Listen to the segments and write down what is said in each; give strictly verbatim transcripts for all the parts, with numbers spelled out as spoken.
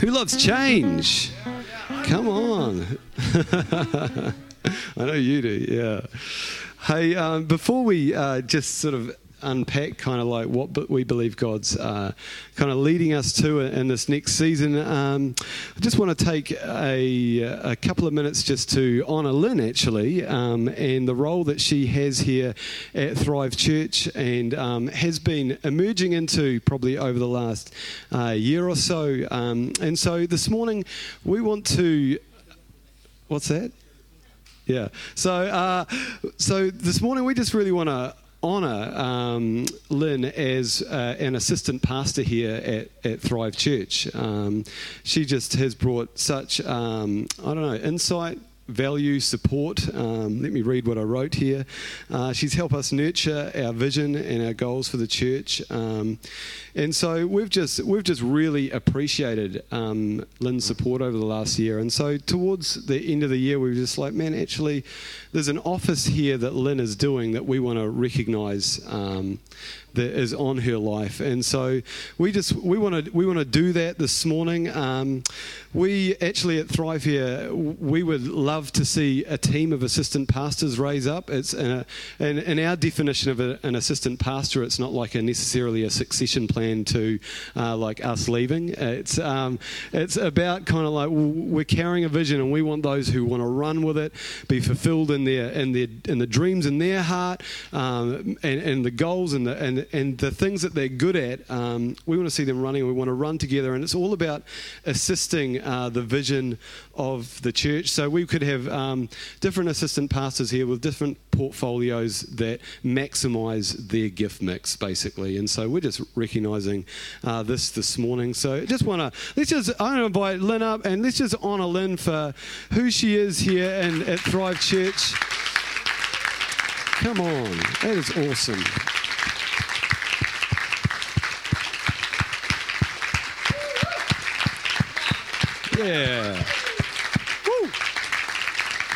Who loves change? Come on. I know you do, yeah. Hey, um, before we uh, just sort of unpack kind of like what we believe God's uh, kind of leading us to in this next season, um, I just want to take a, a couple of minutes just to honour Lynn actually um, and the role that she has here at Thrive Church and um, has been emerging into probably over the last uh, year or so. Um, and so this morning we want to... What's that? Yeah. So, uh, so this morning we just really want to honour um, Lynn as uh, an assistant pastor here at, at Thrive Church. Um, she just has brought such, um, I don't know, insight, value, support. Um, let me read what I wrote here. Uh, she's helped us nurture our vision and our goals for the church, um, and so we've just we've just really appreciated um, Lynn's support over the last year. And so towards the end of the year, we were just like, man, actually, there's an office here that Lynn is doing that we want to recognise um, that is on her life. And so we just we want to we want to do that this morning. Um, we actually at Thrive here, we would love to see a team of assistant pastors raise up. It's in, a, in, in our definition of a, an assistant pastor, it's not like a necessarily a succession plan to uh, like us leaving. It's um, it's about kind of like we're carrying a vision, and we want those who want to run with it be fulfilled in their in their in the dreams in their heart, um, and, and the goals and the and and the things that they're good at. Um, we want to see them running. We want to run together, and it's all about assisting uh, the vision of the church. So we could have um, different assistant pastors here with different portfolios that maximise their gift mix, basically. And so we're just recognising uh, this this morning. So just want to let's just I want to invite Lynn up, and let's just honour Lynn for who she is here in, at Thrive Church. Come on, that is awesome. Yeah.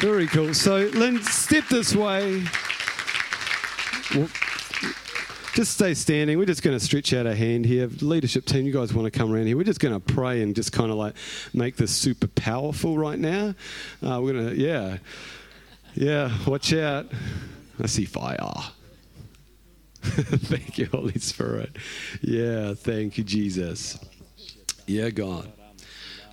Very cool. So, Lynn, step this way. Just stay standing. We're just going to stretch out a hand here. Leadership team, you guys want to come around here. We're just going to pray and just kind of like make this super powerful right now. Uh, we're going to, yeah. Yeah, watch out. I see fire. Thank you, Holy Spirit. Yeah, thank you, Jesus. Yeah, God.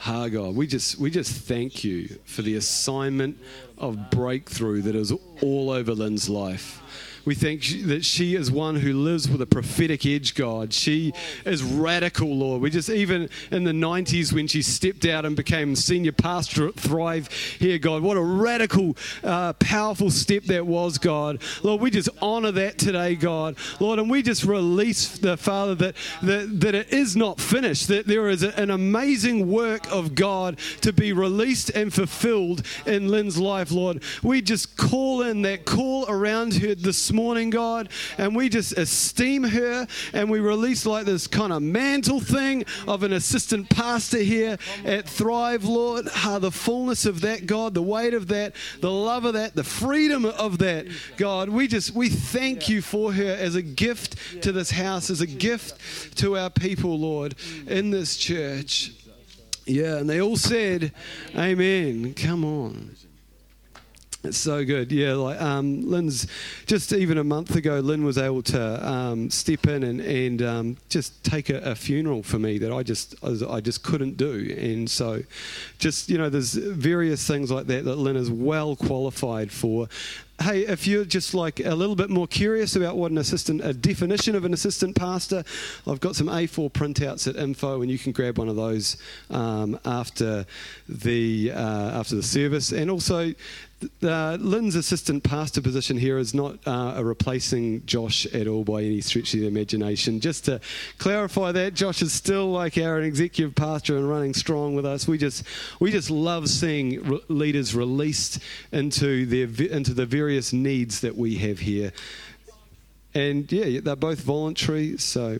Ah, God, we just we just thank you for the assignment of breakthrough that is all over Lynn's life. We thank you that she is one who lives with a prophetic edge, God. She is radical, Lord. We just, even in the nineties when she stepped out and became senior pastor at Thrive here, God, what a radical, uh, powerful step that was, God. Lord, we just honour that today, God. Lord, and we just release the Father that, that, that it is not finished, that there is an amazing work of God to be released and fulfilled in Lynn's life, Lord. We just call in that call around her this morning, God, and we just esteem her, and we release like this kind of mantle thing of an assistant pastor here at Thrive, Lord. Ah, the fullness of that, God, the weight of that, the love of that, the freedom of that, God. We just we thank you for her as a gift to this house, as a gift to our people, Lord, in this church. Yeah, and they all said, amen. Come on. It's so good, yeah. Like um, Lynn's, just even a month ago, Lynn was able to um, step in and and um, just take a, a funeral for me that I just I just couldn't do, and so just you know, there's various things like that that Lynn is well qualified for. Hey, if you're just like a little bit more curious about what an assistant, a definition of an assistant pastor, I've got some A four printouts at info, and you can grab one of those um, after the uh, after the service. And also, uh, Lynn's assistant pastor position here is not uh, a replacing Josh at all by any stretch of the imagination. Just to clarify that, Josh is still like our executive pastor and running strong with us. We just we just love seeing re- leaders released into their into the very needs that we have here, and yeah, they're both voluntary, so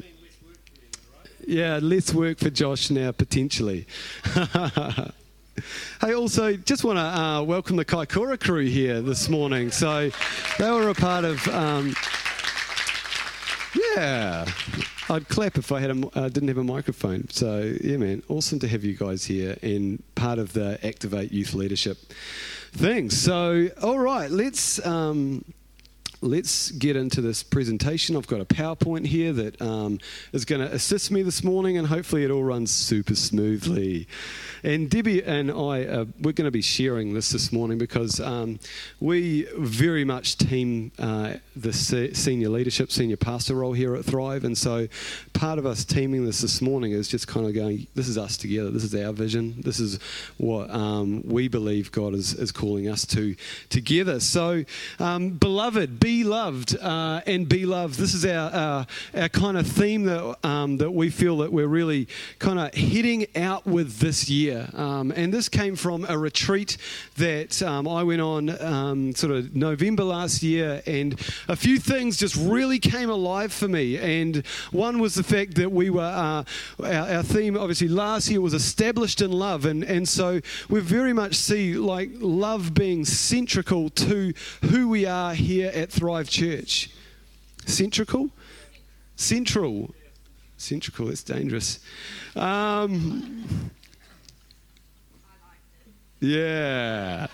yeah, less work for Josh now potentially. Hey, also just want to uh, welcome the Kaikoura crew here this morning. So they were a part of um, yeah I'd clap if I had a, uh, didn't have a microphone. So, yeah, man, awesome to have you guys here and part of the Activate Youth Leadership thing. So, all right, let's... Um, Let's get into this presentation. I've got a PowerPoint here that um, is going to assist me this morning, and hopefully it all runs super smoothly. And Debbie and I, uh, we're going to be sharing this this morning because um, we very much team uh, the se- senior leadership, senior pastor role here at Thrive. And so part of us teaming this this morning is just kind of going, this is us together. This is our vision. This is what um, we believe God is, is calling us to together. So, um, beloved, be Be loved uh, and be loved. This is our uh, our kind of theme that um, that we feel that we're really kind of heading out with this year. Um, and this came from a retreat that um, I went on um, sort of November last year, and a few things just really came alive for me. And one was the fact that we were uh, our, our theme obviously last year was established in love, and and so we very much see like love being central to who we are here at Thrive Church. Central? Central. Central, that's dangerous. Um, yeah.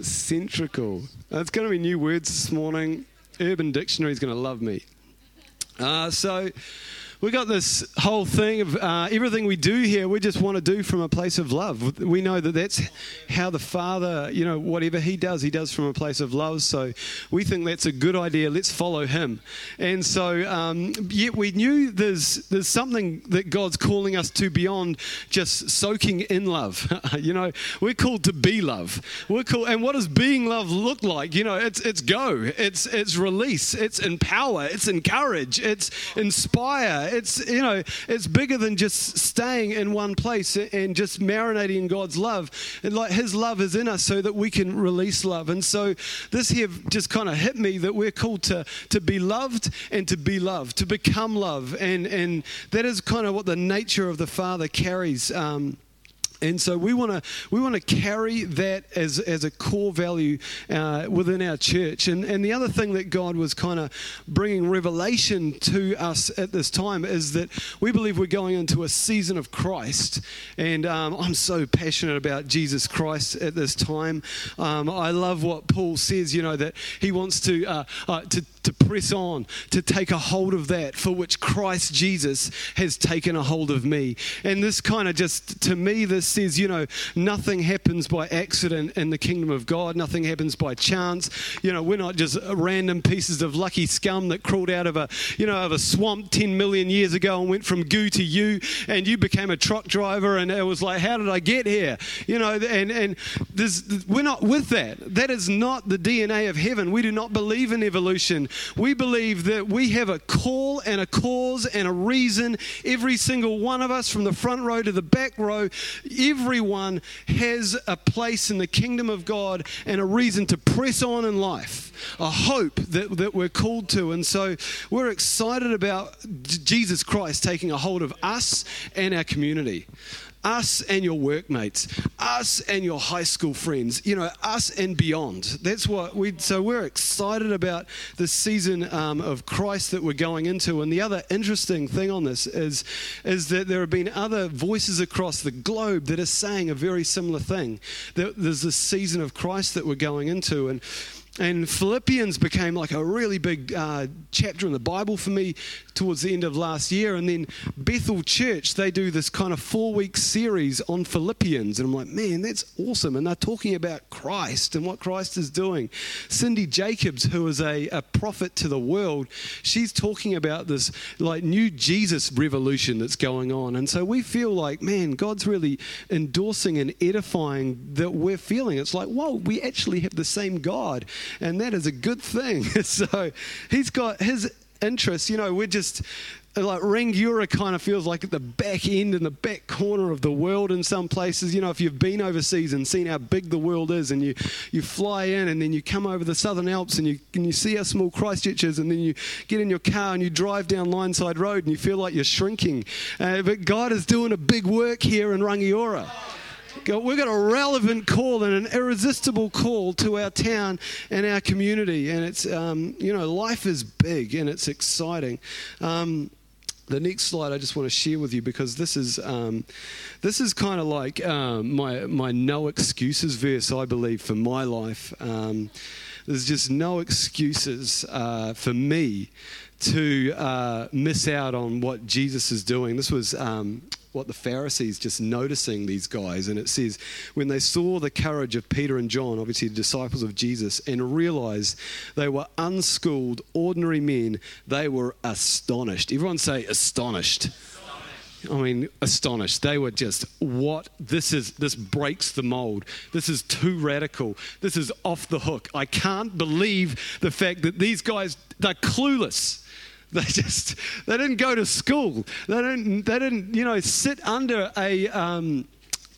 Central. That's going to be new words this morning. Urban Dictionary is going to love me. Uh, so... We got this whole thing of uh, everything we do here, we just want to do from a place of love. We know that that's how the Father, you know, whatever he does, he does from a place of love. So we think that's a good idea. Let's follow him. And so, um, yet we knew there's there's something that God's calling us to beyond just soaking in love. You know, we're called to be love. We're called, and what does being love look like? You know, it's it's go, it's it's release, it's empower, it's encourage, it's inspire. It's, you know, it's bigger than just staying in one place and just marinating in God's love. And like his love is in us so that we can release love. And so this here just kind of hit me that we're called to, to be loved and to be loved, to become love. And, and that is kind of what the nature of the Father carries. Um, And so we want to we want to carry that as as a core value uh, within our church. And and the other thing that God was kind of bringing revelation to us at this time is that we believe we're going into a season of Christ. And um, I'm so passionate about Jesus Christ at this time. Um, I love what Paul says. You know that he wants to uh, uh, to. to press on, to take a hold of that for which Christ Jesus has taken a hold of me. And this kind of just, to me, this says, you know, nothing happens by accident in the kingdom of God. Nothing happens by chance. You know, we're not just random pieces of lucky scum that crawled out of a, you know, of a swamp ten million years ago and went from goo to you, and you became a truck driver, and it was like, how did I get here? You know, and, and there's, we're not with that. That is not the D N A of heaven. We do not believe in evolution. We believe that we have a call and a cause and a reason. Every single one of us, from the front row to the back row, everyone has a place in the kingdom of God and a reason to press on in life, a hope that, that we're called to. And so we're excited about Jesus Christ taking a hold of us and our community. Us and your workmates, us and your high school friends, you know, us and beyond. That's what we. So we're excited about this season um, of Christ that we're going into. And the other interesting thing on this is, is that there have been other voices across the globe that are saying a very similar thing. That there's this season of Christ that we're going into, and. And Philippians became like a really big uh, chapter in the Bible for me towards the end of last year. And then Bethel Church, they do this kind of four-week series on Philippians. And I'm like, man, that's awesome. And they're talking about Christ and what Christ is doing. Cindy Jacobs, who is a, a prophet to the world, she's talking about this like new Jesus revolution that's going on. And so we feel like, man, God's really endorsing and edifying that we're feeling. It's like, whoa, we actually have the same God. And that is a good thing. So he's got his interests. You know, we're just like Rangiora kind of feels like at the back end and the back corner of the world in some places. You know, if you've been overseas and seen how big the world is, and you, you fly in and then you come over the Southern Alps and you and you see how small Christchurch is, and then you get in your car and you drive down Lineside Road and you feel like you're shrinking. Uh, but God is doing a big work here in Rangiora. We've got a relevant call and an irresistible call to our town and our community. And it's, um, you know, life is big and it's exciting. Um, the next slide I just want to share with you, because this is um, this is kind of like um, my my no excuses verse, I believe, for my life. Um, there's just no excuses uh, for me to uh, miss out on what Jesus is doing. This was um, what the Pharisees just noticing these guys, and it says, when they saw the courage of Peter and John, obviously the disciples of Jesus, and realized they were unschooled, ordinary men, they were astonished. Everyone say astonished. Astonished. I mean, astonished. They were just, what? This is, this breaks the mold. This is too radical. This is off the hook. I can't believe the fact that these guys, they're clueless. They just, they didn't go to school. They didn't, they didn't, you know, sit under a, um,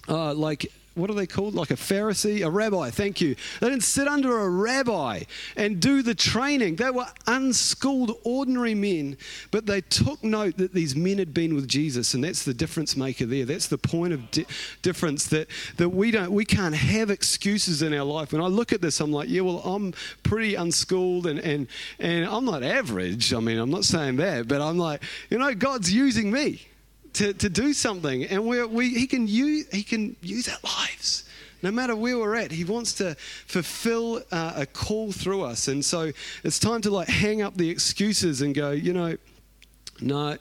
uh, like, what are they called? Like a Pharisee, a rabbi, thank you. They didn't sit under a rabbi and do the training. They were unschooled, ordinary men, but they took note that these men had been with Jesus, and that's the difference maker there. That's the point of di- difference, that, that we don't, we can't have excuses in our life. When I look at this, I'm like, yeah, well, I'm pretty unschooled and, and, and I'm not average. I mean, I'm not saying that, but I'm like, you know, God's using me to to do something, and we we he can use he can use our lives no matter where we're at. He wants to fulfill uh, a call through us, and so it's time to like hang up the excuses and go, you know, no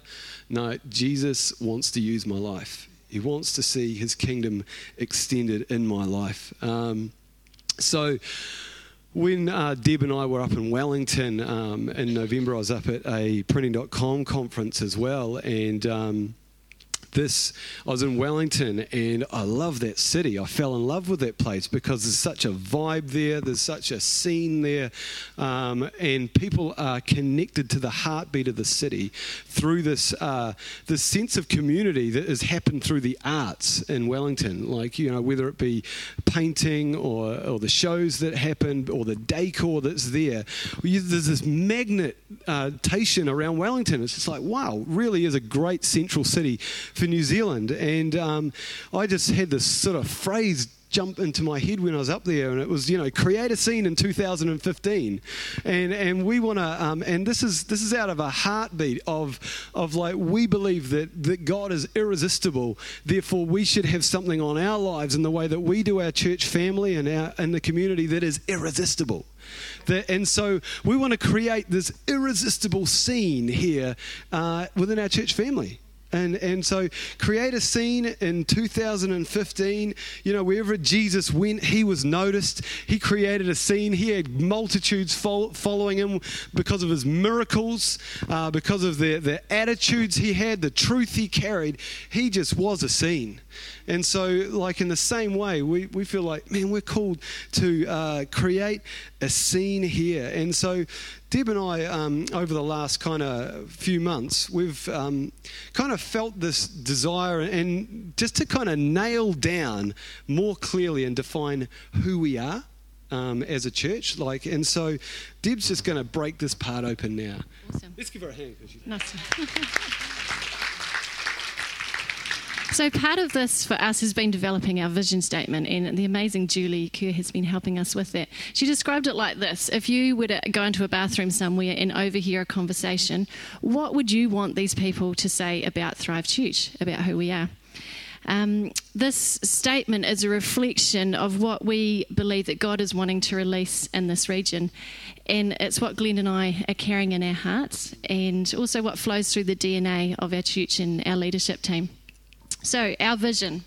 no Jesus wants to use my life. He wants to see his kingdom extended in my life. Um, so when uh, Deb and I were up in Wellington um, in November, I was up at a printing dot com conference as well, and um, This, I was in Wellington, and I love that city. I fell in love with that place because there's such a vibe there. There's such a scene there. Um, and people are connected to the heartbeat of the city through this uh, this sense of community that has happened through the arts in Wellington. Like, you know, whether it be painting or, or the shows that happened or the decor that's there. There's this magnetation around Wellington. It's just like, wow, really is a great central city for New Zealand. And um, I just had this sort of phrase jump into my head when I was up there, and it was, you know, create a scene in two thousand fifteen, and and we want to, um, and this is this is out of a heartbeat of of like we believe that that God is irresistible. Therefore, we should have something on our lives in the way that we do our church family and our and the community that is irresistible. That, and so we want to create this irresistible scene here uh, within our church family. And and so create a scene in two thousand fifteen, you know, wherever Jesus went, he was noticed. He created a scene. He had multitudes fo- following him because of his miracles, uh, because of the, the attitudes he had, the truth he carried. He just was a scene. And so, like, in the same way, we, we feel like, man, we're called to uh, create a scene here. And so Deb and I, um, over the last kind of few months, we've um, kind of felt this desire and just to kind of nail down more clearly and define who we are um, as a church. Like, and so Deb's just going to break this part open now. Awesome. Let's give her a hand. Nice. So part of this for us has been developing our vision statement, and the amazing Julie Kerr has been helping us with that. She described it like this. If you were to go into a bathroom somewhere and overhear a conversation, what would you want these people to say about Thrive Church, about who we are? Um, this statement is a reflection of what we believe that God is wanting to release in this region, and it's what Glenn and I are carrying in our hearts, and also what flows through the D N A of our church and our leadership team. So our vision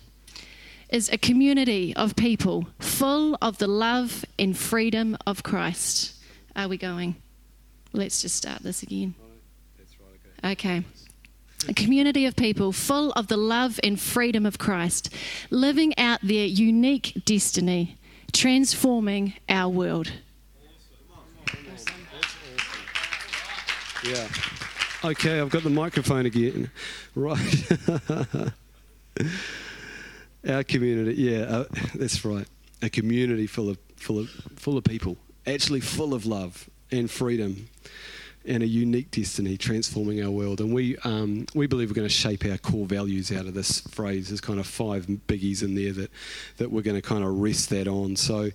is a community of people full of the love and freedom of Christ. Are we going? Let's just start this again. That's right, okay. Okay. A community of people full of the love and freedom of Christ, living out their unique destiny, transforming our world. Awesome. Awesome. Yeah. Okay, I've got the microphone again. Right. Our community, yeah, uh, that's right. A community full of full of full of people, actually full of love and freedom, and a unique destiny, transforming our world. And we um, we believe we're going to shape our core values out of this phrase. There's kind of five biggies in there that that we're going to kind of rest that on. So,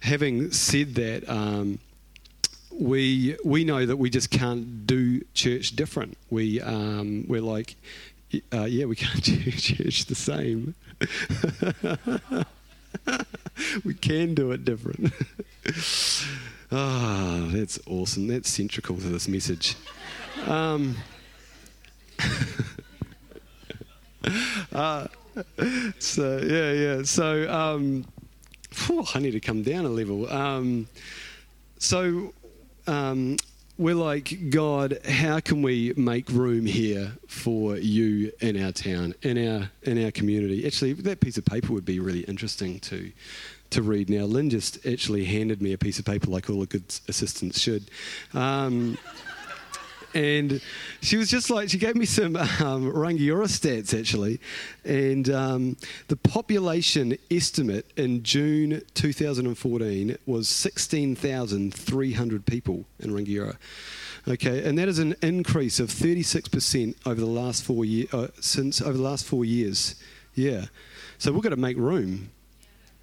having said that, um, we we know that we just can't do church different. We um, we're like, uh, yeah, we can't do church the same. We can do it different. Ah, oh, that's awesome. That's central to this message. Um, uh, so yeah, yeah. So um, whew, I need to come down a level. Um, so um, we're like, God, how can we make room here for you in our town, in our in our community? Actually, that piece of paper would be really interesting to. to read now. Lynn just actually handed me a piece of paper like all a good assistants should. Um, and she was just like, she gave me some um, Rangiora stats actually. And um, the population estimate in June twenty fourteen was sixteen thousand three hundred people in Rangiora. Okay, and that is an increase of thirty-six percent over the last four year, uh, since over the last four years. Yeah. So we've got to make room.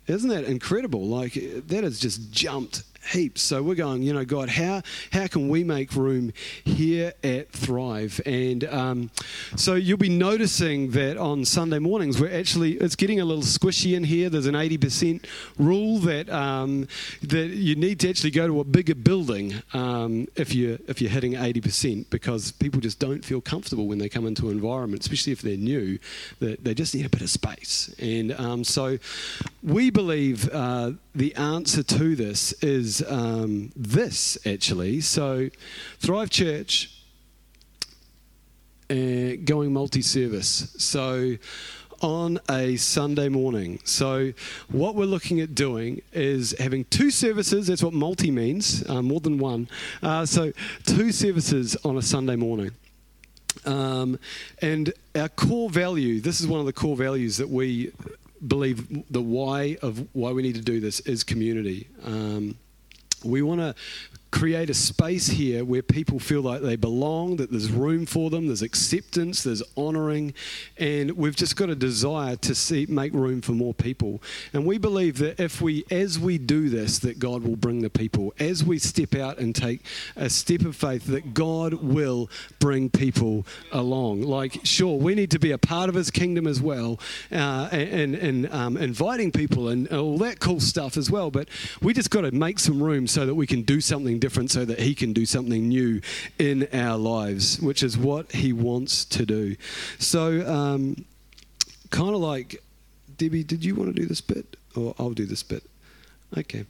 Isn't that incredible? Like, that has just jumped heaps. So we're going, you know, God, how how can we make room here at Thrive? And um, so you'll be noticing that on Sunday mornings, we're actually, it's getting a little squishy in here. There's an eighty percent rule that um, that you need to actually go to a bigger building um, if you're, if you're hitting eighty percent, because people just don't feel comfortable when they come into an environment, especially if they're new, that they just need a bit of space. And um, so we believe uh, the answer to this is um, this, actually. So Thrive Church, uh, going multi-service. So on a Sunday morning. So what we're looking at doing is having two services. That's what multi means, uh, more than one. Uh, so two services on a Sunday morning. Um, and our core value, this is one of the core values that we believe the why of why we need to do this is community. Um, we want to create a space here where people feel like they belong, that there's room for them, there's acceptance, there's honouring, and we've just got a desire to see make room for more people. And we believe that if we, as we do this, that God will bring the people. As we step out and take a step of faith, that God will bring people along. Like, sure, we need to be a part of His kingdom as well, uh, and, and um, inviting people and all that cool stuff as well, but we just got to make some room so that we can do something different, so that He can do something new in our lives, which is what He wants to do. So um, kind of like, Debbie, did you want to do this bit? Or I'll do this bit. Okay.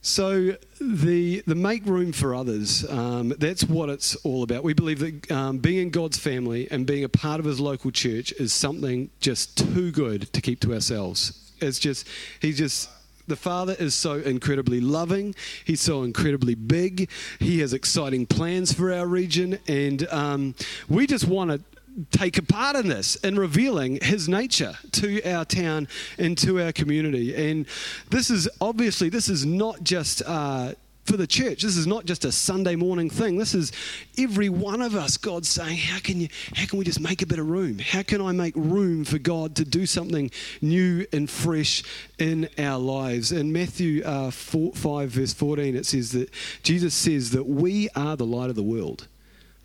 So the the make room for others, um, that's what it's all about. We believe that um, being in God's family and being a part of His local church is something just too good to keep to ourselves. It's just, He just... The Father is so incredibly loving. He's so incredibly big. He has exciting plans for our region. And um, we just want to take a part in this and revealing His nature to our town and to our community. And this is obviously, this is not just... Uh, for the church, this is not just a Sunday morning thing. This is every one of us. God's saying, how can you? How can we just make a bit of room? How can I make room for God to do something new and fresh in our lives? In Matthew uh, four, five, verse fourteen, it says that Jesus says that we are the light of the world,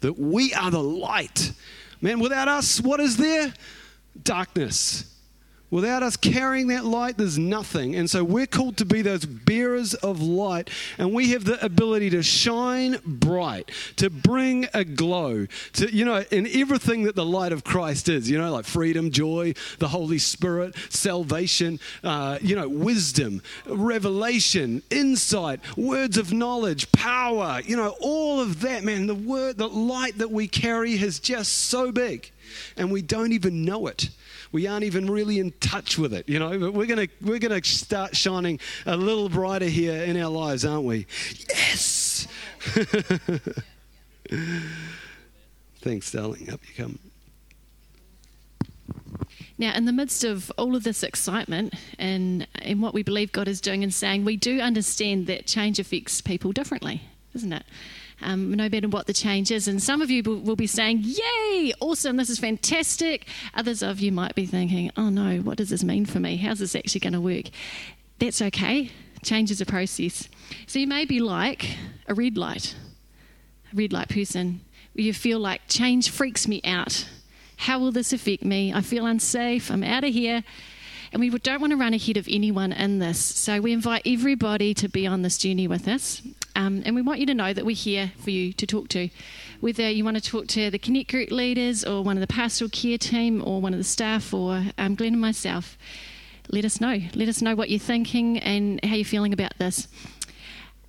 that we are the light. Man, without us, what is there? Darkness. Without us carrying that light, there's nothing. And so we're called to be those bearers of light, and we have the ability to shine bright, to bring a glow, to, you know, in everything that the light of Christ is, you know, like freedom, joy, the Holy Spirit, salvation, uh, you know, wisdom, revelation, insight, words of knowledge, power, you know, all of that, man, the word, the light that we carry is just so big, and we don't even know it. We aren't even really in touch with it, you know, but we're going to we're gonna start shining a little brighter here in our lives, aren't we? Yes! Thanks, darling. Up you come. Now, in the midst of all of this excitement and, and what we believe God is doing and saying, we do understand that change affects people differently, isn't it? Um, no matter what the change is. And some of you will be saying, yay, awesome, this is fantastic. Others of you might be thinking, oh no, what does this mean for me? How's this actually going to work? That's okay. Change is a process. So you may be like a red light, a red light person, where you feel like change freaks me out. How will this affect me? I feel unsafe. I'm out of here. And we don't want to run ahead of anyone in this. So we invite everybody to be on this journey with us. Um, and we want you to know that we're here for you to talk to. Whether you want to talk to the Connect Group leaders or one of the pastoral care team or one of the staff or um, Glenn and myself, let us know. Let us know what you're thinking and how you're feeling about this.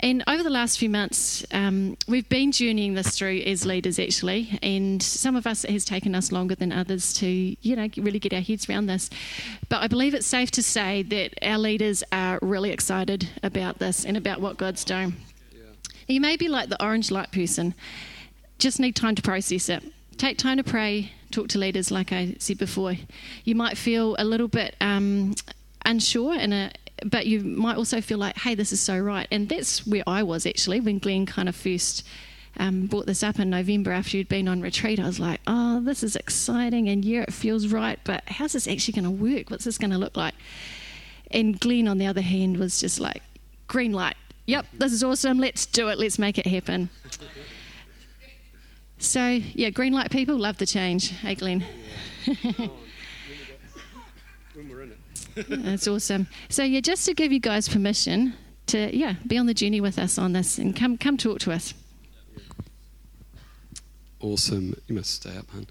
And over the last few months, um, we've been journeying this through as leaders, actually, and some of us, it has taken us longer than others to, you know, really get our heads around this. But I believe it's safe to say that our leaders are really excited about this and about what God's doing. Yeah. You may be like the orange light person, just need time to process it. Take time to pray, talk to leaders, like I said before. You might feel a little bit um, unsure in a But you might also feel like, hey, this is so right. And that's where I was, actually, when Glenn kind of first um, brought this up in November after you'd been on retreat. I was like, oh, this is exciting, and yeah, it feels right, but how's this actually going to work? What's this going to look like? And Glenn, on the other hand, was just like, green light. Yep, this is awesome. Let's do it. Let's make it happen. So, yeah, green light people love the change. Hey, Glenn. Yeah. When we're in it. That's awesome. So yeah, just to give you guys permission to yeah be on the journey with us on this and come come talk to us. Awesome. You must stay up, hun.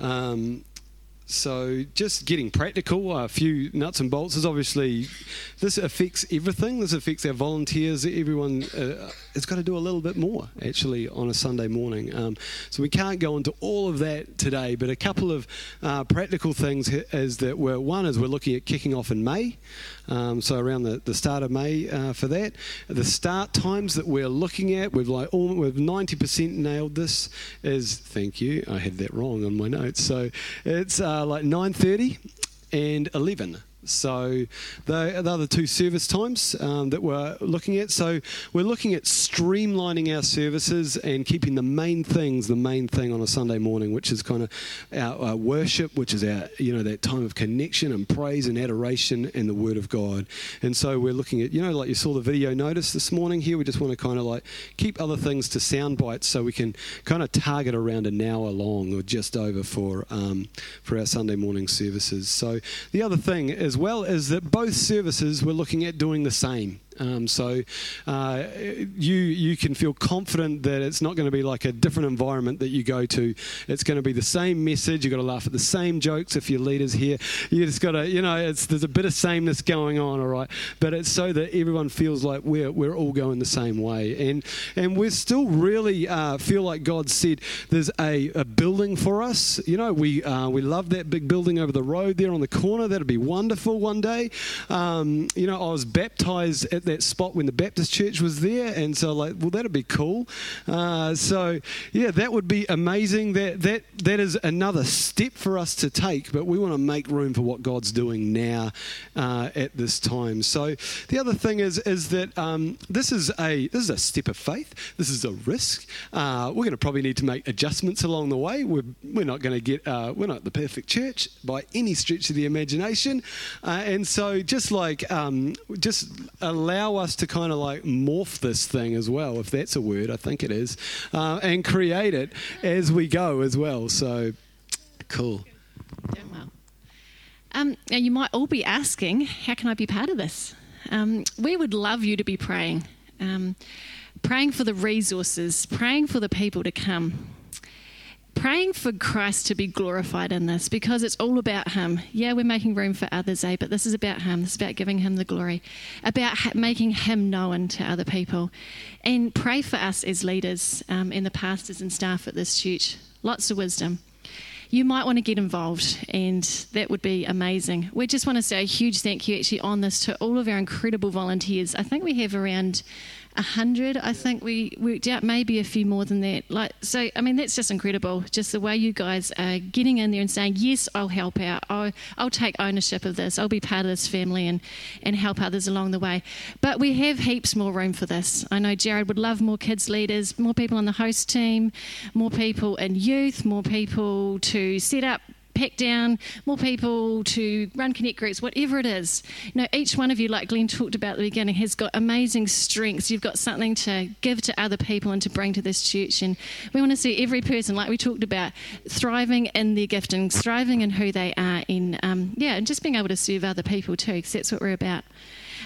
Um, so just getting practical, a few nuts and bolts is obviously this affects everything. This affects our volunteers. Everyone uh, has got to do a little bit more actually on a Sunday morning. Um, so we can't go into all of that today, but a couple of uh, practical things is that we're one is we're looking at kicking off in May, um, so around the, the start of May uh, for that. The start times that we're looking at, we've like all, we've ninety percent nailed this. Is thank you. I had that wrong on my notes. So it's. Uh, Uh, like nine thirty and eleven. So they're the two service times um, that we're looking at. So we're looking at streamlining our services and keeping the main things the main thing on a Sunday morning, which is kind of our, our worship, which is our, you know, that time of connection and praise and adoration and the Word of God. And so we're looking at, you know, like you saw the video notice this morning here, we just want to kind of like keep other things to sound bites so we can kind of target around an hour long or just over for, um, for our Sunday morning services. So the other thing is well is that both services we're looking at doing the same. Um, so uh, you you can feel confident that it's not going to be like a different environment that you go to. It's going to be the same message. You've got to laugh at the same jokes if your leader's here. You just got to, you know, it's, there's a bit of sameness going on, all right? But it's so that everyone feels like we're we're all going the same way. And and we still really uh, feel like God said there's a, a building for us. You know, we uh, we love that big building over the road there on the corner. That'll be wonderful one day. Um, you know, I was baptized at that spot when the Baptist Church was there, and so like, well, that'd be cool. Uh, so yeah, that would be amazing. That that that is another step for us to take, but we want to make room for what God's doing now uh, at this time. So the other thing is is that um, this is a this is a step of faith. This is a risk. Uh, we're going to probably need to make adjustments along the way. We're we're not going to get uh, we're not the perfect church by any stretch of the imagination, uh, and so just like um, just allow. Allow us to kind of like morph this thing as well, if that's a word, I think it is, uh, and create it as we go as well. So, cool. Doing well. Um, now you might all be asking, how can I be part of this? Um, we would love you to be praying, um, praying for the resources, praying for the people to come. Praying for Christ to be glorified in this, because it's all about Him. Yeah, we're making room for others, eh? But this is about Him. This is about giving Him the glory, about ha- making Him known to other people. And pray for us as leaders um, and the pastors and staff at this church. Lots of wisdom. You might want to get involved, and that would be amazing. We just want to say a huge thank you actually on this to all of our incredible volunteers. I think we have around one hundred, I think we worked out, maybe a few more than that. Like, so, I mean, that's just incredible, just the way you guys are getting in there and saying, yes, I'll help out, I'll, I'll take ownership of this, I'll be part of this family and, and help others along the way. But we have heaps more room for this. I know Jared would love more kids leaders, more people on the host team, more people in youth, more people to set up pack down, more people to run connect groups, whatever it is. You know, each one of you, like Glenn talked about at the beginning, has got amazing strengths. You've got something to give to other people and to bring to this church. And we want to see every person, like we talked about, thriving in their gifting, thriving in who they are, and um, yeah, and just being able to serve other people too, because that's what we're about.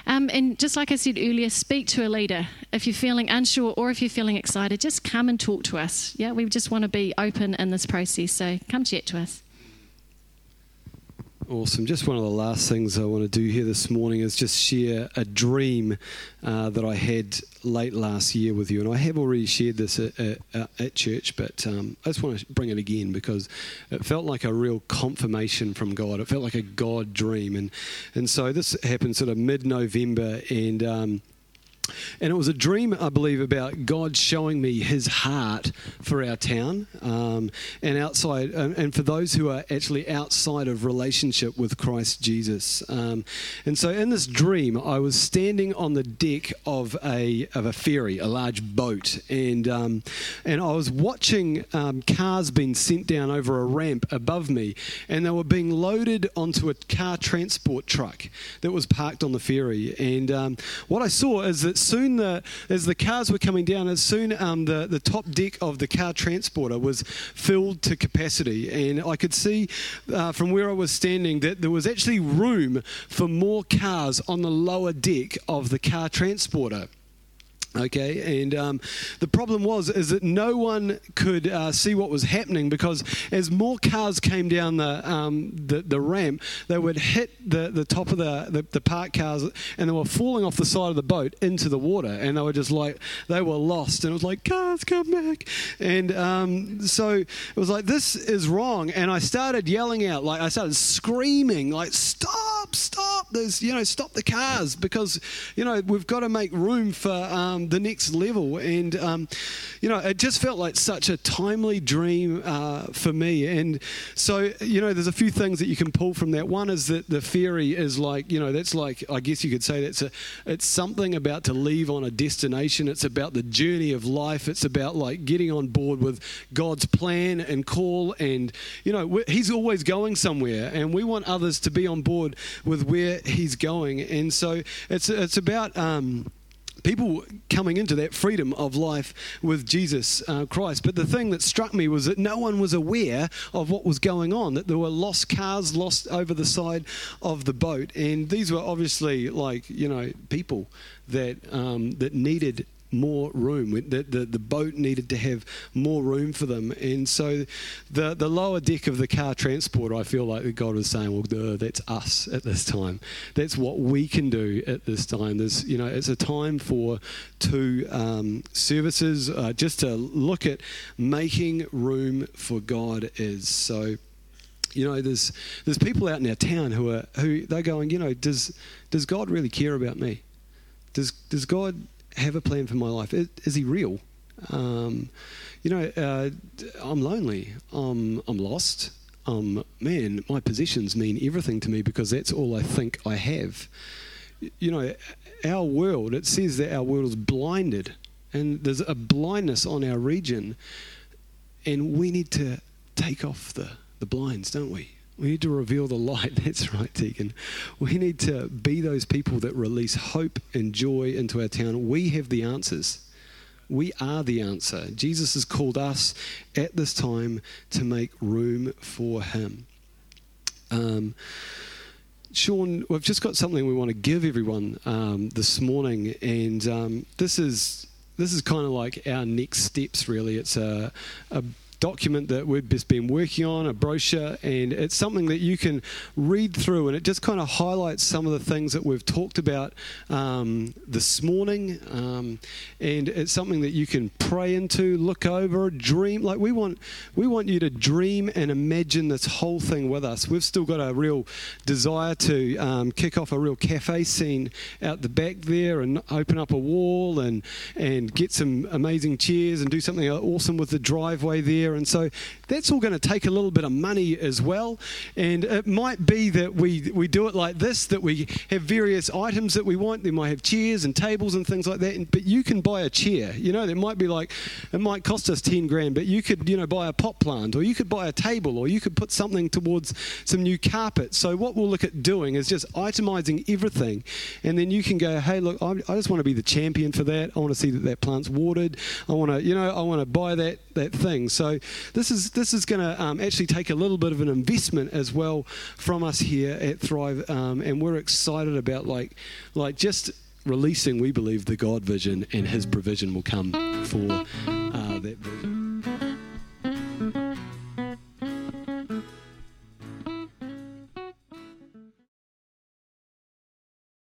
Um, and just like I said earlier, speak to a leader. If you're feeling unsure or if you're feeling excited, just come and talk to us. Yeah, we just want to be open in this process, so come chat to us. Awesome. Just one of the last things I want to do here this morning is just share a dream uh, that I had late last year with you. And I have already shared this at, at, at church, but um, I just want to bring it again because it felt like a real confirmation from God. It felt like a God dream. And, and so this happened sort of mid-November, and um, and it was a dream, I believe, about God showing me his heart for our town um, and outside, and, and for those who are actually outside of relationship with Christ Jesus. Um, and so in this dream, I was standing on the deck of a of a ferry, a large boat, and um, and I was watching um, cars being sent down over a ramp above me, and they were being loaded onto a car transport truck that was parked on the ferry. And um, what I saw is that soon, the, as the cars were coming down, as soon um, the, the top deck of the car transporter was filled to capacity, and I could see uh, from where I was standing that there was actually room for more cars on the lower deck of the car transporter. Okay, and um, the problem was is that no one could uh, see what was happening, because as more cars came down the um, the, the ramp, they would hit the, the top of the, the, the parked cars, and they were falling off the side of the boat into the water, and they were just like, they were lost, and it was like, cars, come back. And um, so it was like, this is wrong, and I started yelling out, like I started screaming, like, stop, stop, there's, you know, stop the cars, because, you know, we've got to make room for... Um, the next level. And um, you know, it just felt like such a timely dream uh, for me. And so, you know, there's a few things that you can pull from that. One is that the ferry is like, you know, that's like, I guess you could say that's a, it's something about to leave on a destination. It's about the journey of life. It's about like getting on board with God's plan and call, and you know, he's always going somewhere, and we want others to be on board with where he's going. And so it's it's about um people coming into that freedom of life with Jesus uh, Christ. But the thing that struck me was that no one was aware of what was going on, that there were lost cars lost over the side of the boat. And these were obviously, like, you know, people that um, that needed more room, that the, the boat needed to have more room for them. And so the the lower deck of the car transporter, I feel like God was saying, well, duh, that's us at this time. That's what we can do at this time. There's, you know, it's a time for two um, services, uh, just to look at making room for God is. So, you know, there's there's people out in our town who are who they're going, you know, does does God really care about me? Does does God have a plan for my life? Is, is he real? Um, you know, uh, I'm lonely. Um, I'm lost. Um, man, my possessions mean everything to me because that's all I think I have. You know, our world, it says that our world is blinded, and there's a blindness on our region, and we need to take off the, the blinds, don't we? We need to reveal the light. That's right, Tegan. We need to be those people that release hope and joy into our town. We have the answers. We are the answer. Jesus has called us at this time to make room for him. Um, Sean, we've just got something we want to give everyone um, this morning, and um, this is this is kind of like our next steps, really. It's a... a document that we've just been working on, a brochure, and it's something that you can read through, and it just kind of highlights some of the things that we've talked about um, this morning, um, and it's something that you can pray into, look over, dream. Like, we want we want you to dream and imagine this whole thing with us. We've still got a real desire to um, kick off a real cafe scene out the back there and open up a wall and, and get some amazing chairs and do something awesome with the driveway there. there. And so that's all going to take a little bit of money as well. And it might be that we, we do it like this, that we have various items that we want. They might have chairs and tables and things like that. And, but you can buy a chair. You know, there might be like, it might cost us ten grand, but you could, you know, buy a pot plant, or you could buy a table, or you could put something towards some new carpet. So what we'll look at doing is just itemizing everything. And then you can go, hey, look, I, I just want to be the champion for that. I want to see that that plant's watered. I want to, you know, I want to buy that that thing. So this is this is going to um, actually take a little bit of an investment as well from us here at Thrive, um, and we're excited about like like just releasing. We believe the God vision and His provision will come for uh, that vision.